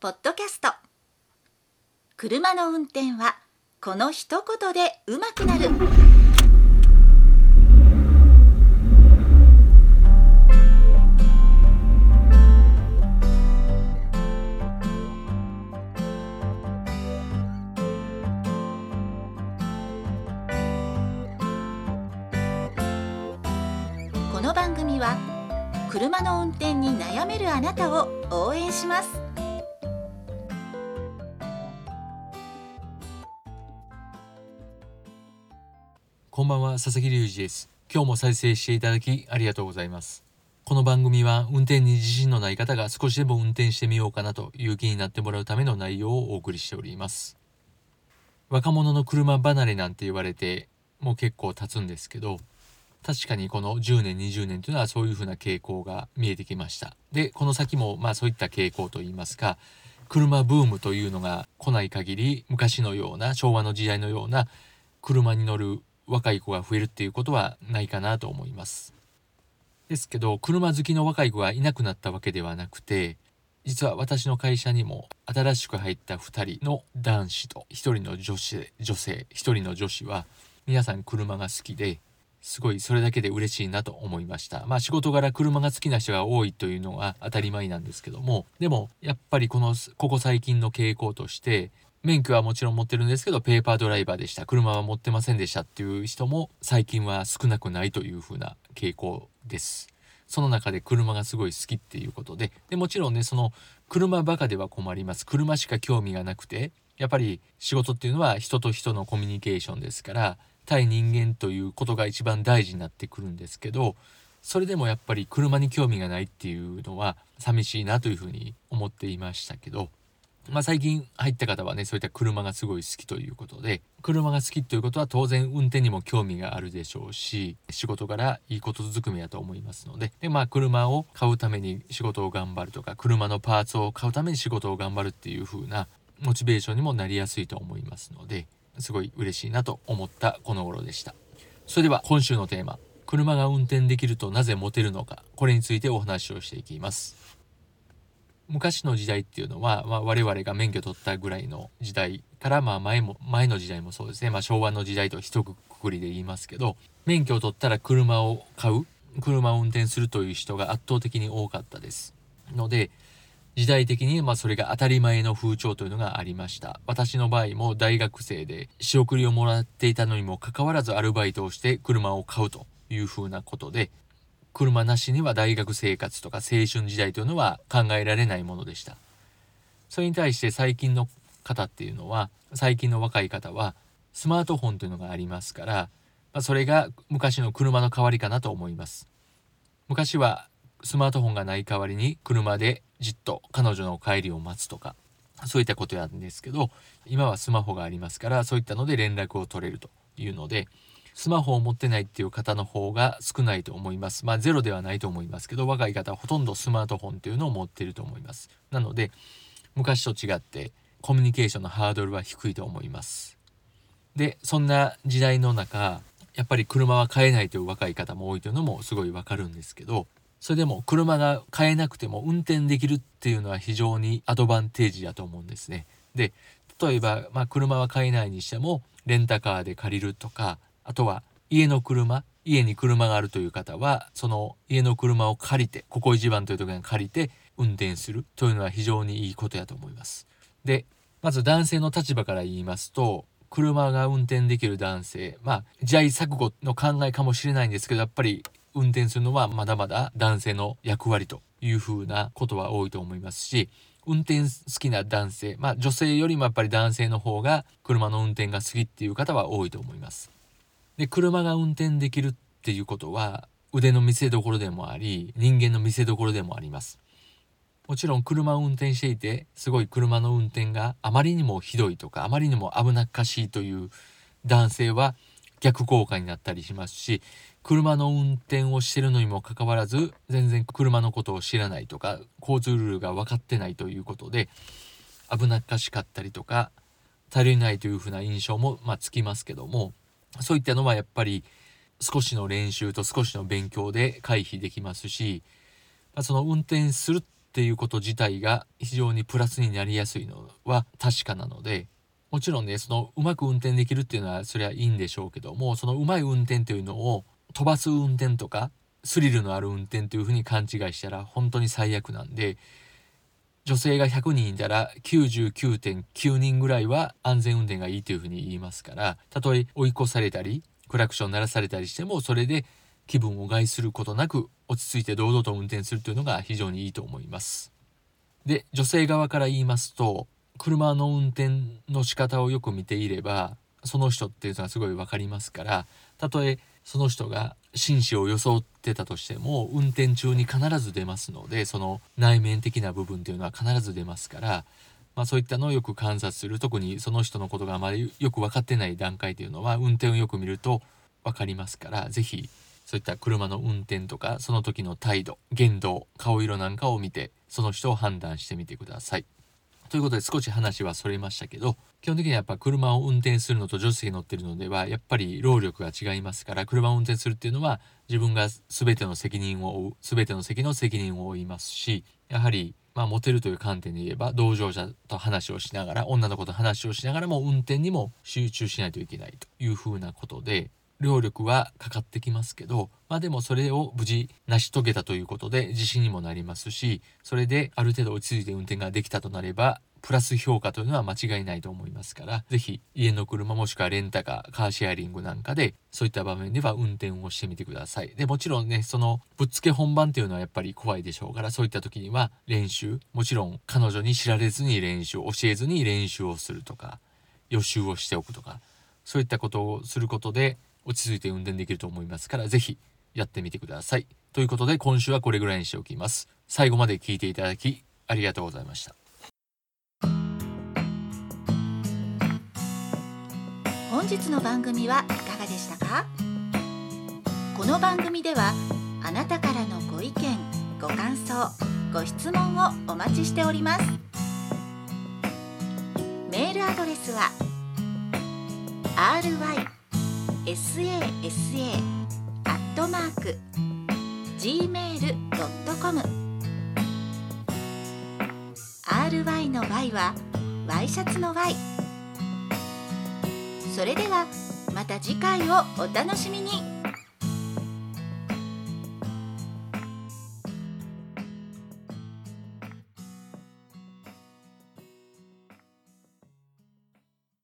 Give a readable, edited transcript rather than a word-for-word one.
ポッドキャスト。車の運転はこの一言でうまくなる。この番組は車の運転に悩めるあなたを応援します。こんばんは、佐々木隆二です。今日も再生していただきありがとうございます。この番組は運転に自信のない方が少しでも運転してみようかなという気になってもらうための内容をお送りしております。若者の車離れなんて言われてもう結構経つんですけど、確かにこの10年20年というのはそういうふうな傾向が見えてきました。で、この先もそういった傾向といいますか、車ブームというのが来ない限り、昔のような昭和の時代のような車に乗る若い子が増えるっていうことはないかなと思います。ですけど、車好きの若い子がいなくなったわけではなくて、実は私の会社にも新しく入った2人の男子と1人の女性、1人の女子は皆さん車が好きで、すごいそれだけで嬉しいなと思いました。仕事柄車が好きな人が多いというのは当たり前なんですけども、でもやっぱりここ最近の傾向として、免許はもちろん持ってるんですけどペーパードライバーでした、車は持ってませんでしたっていう人も最近は少なくないというふうな傾向です。その中で車がすごい好きっていうことで、もちろんね、その車バカでは困ります。車しか興味がなくて、やっぱり仕事っていうのは人と人のコミュニケーションですから、対人間ということが一番大事になってくるんですけど、それでもやっぱり車に興味がないっていうのは寂しいなというふうに思っていましたけど、最近入った方はね、そういった車がすごい好きということで、車が好きということは当然運転にも興味があるでしょうし、仕事からいいことずくめだと思いますので、車を買うために仕事を頑張るとか、車のパーツを買うために仕事を頑張るっていう風なモチベーションにもなりやすいと思いますので、すごい嬉しいなと思ったこの頃でした。それでは今週のテーマ、車が運転できるとなぜモテるのか、これについてお話をしていきます。昔の時代っていうのは、我々が免許取ったぐらいの時代から、前の時代もそうですね、昭和の時代と一括りで言いますけど、免許を取ったら車を買う、車を運転するという人が圧倒的に多かったですので、時代的にそれが当たり前の風潮というのがありました。私の場合も大学生で仕送りをもらっていたのにもかかわらずアルバイトをして車を買うというふうなことで、車なしには大学生活とか青春時代というのは考えられないものでした。それに対して最近の若い方はスマートフォンというのがありますから、それが昔の車の代わりかなと思います。昔はスマートフォンがない代わりに車でじっと彼女の帰りを待つとか、そういったことなんですけど、今はスマホがありますから、そういったので連絡を取れるというので、スマホを持ってないっていう方の方が少ないと思います。ゼロではないと思いますけど、若い方はほとんどスマートフォンっていうのを持っていると思います。なので、昔と違ってコミュニケーションのハードルは低いと思います。で、そんな時代の中、やっぱり車は買えないという若い方も多いというのもすごいわかるんですけど、それでも車が買えなくても運転できるっていうのは非常にアドバンテージだと思うんですね。で、例えば、車は買えないにしてもレンタカーで借りるとか、あとは家に車があるという方は、その家の車を借りて、ここ一番という時に借りて運転するというのは非常にいいことだと思います。で、まず男性の立場から言いますと、車が運転できる男性、時代錯誤の考えかもしれないんですけど、やっぱり運転するのはまだまだ男性の役割というふうなことは多いと思いますし、運転好きな男性、女性よりもやっぱり男性の方が車の運転が好きっていう方は多いと思います。で、車が運転できるっていうことは腕の見せ所でもあり、人間の見せ所でもあります。もちろん車を運転していて、すごい車の運転があまりにもひどいとか、あまりにも危なっかしいという男性は逆効果になったりしますし、車の運転をしているのにもかかわらず全然車のことを知らないとか、交通ルールが分かってないということで危なっかしかったりとか、足りないというふうな印象もつきますけども、そういったのはやっぱり少しの練習と少しの勉強で回避できますし、その運転するっていうこと自体が非常にプラスになりやすいのは確かなので、もちろんね、そのうまく運転できるっていうのはそれはいいんでしょうけども、そのうまい運転というのを飛ばす運転とかスリルのある運転というふうに勘違いしたら本当に最悪なんで、女性が100人いたら 99.9 人ぐらいは安全運転がいいというふうに言いますから、たとえ追い越されたりクラクション鳴らされたりしてもそれで気分を害することなく落ち着いて堂々と運転するというのが非常にいいと思います。で、女性側から言いますと、車の運転の仕方をよく見ていればその人っていうのはすごい分かりますから、たとえその人が紳士を装ってたとしても運転中に必ず出ますので、その内面的な部分というのは必ず出ますから、そういったのをよく観察する、特にその人のことがあまりよく分かってない段階というのは運転をよく見ると分かりますから、ぜひそういった車の運転とかその時の態度、言動、顔色なんかを見てその人を判断してみてください。ということで少し話はそれましたけど、基本的にはやっぱ車を運転するのと助手席に乗っているのではやっぱり労力が違いますから、車を運転するっていうのは自分が全ての責任を負う、全ての席の責任を負いますし、やはりモテるという観点で言えば同乗者と話をしながら、女の子と話をしながらも運転にも集中しないといけないというふうなことで、労力はかかってきますけど、でもそれを無事成し遂げたということで自信にもなりますし、それである程度落ち着いて運転ができたとなればプラス評価というのは間違いないと思いますから、ぜひ家の車もしくはレンタカー、カーシェアリングなんかでそういった場面では運転をしてみてください。で、もちろんね、そのぶっつけ本番というのはやっぱり怖いでしょうから、そういった時には練習、もちろん彼女に知られずに練習、教えずに練習をするとか予習をしておくとか、そういったことをすることで落ち着いて運転できると思いますから、ぜひやってみてください。ということで今週はこれぐらいにしておきます。最後まで聞いていただきありがとうございました。本日の番組はいかがでしたか？この番組ではあなたからのご意見、ご感想、ご質問をお待ちしております。メールアドレスは rysasa@gmail.com、 ry の y はワイシャツの y。 それではまた次回をお楽しみに。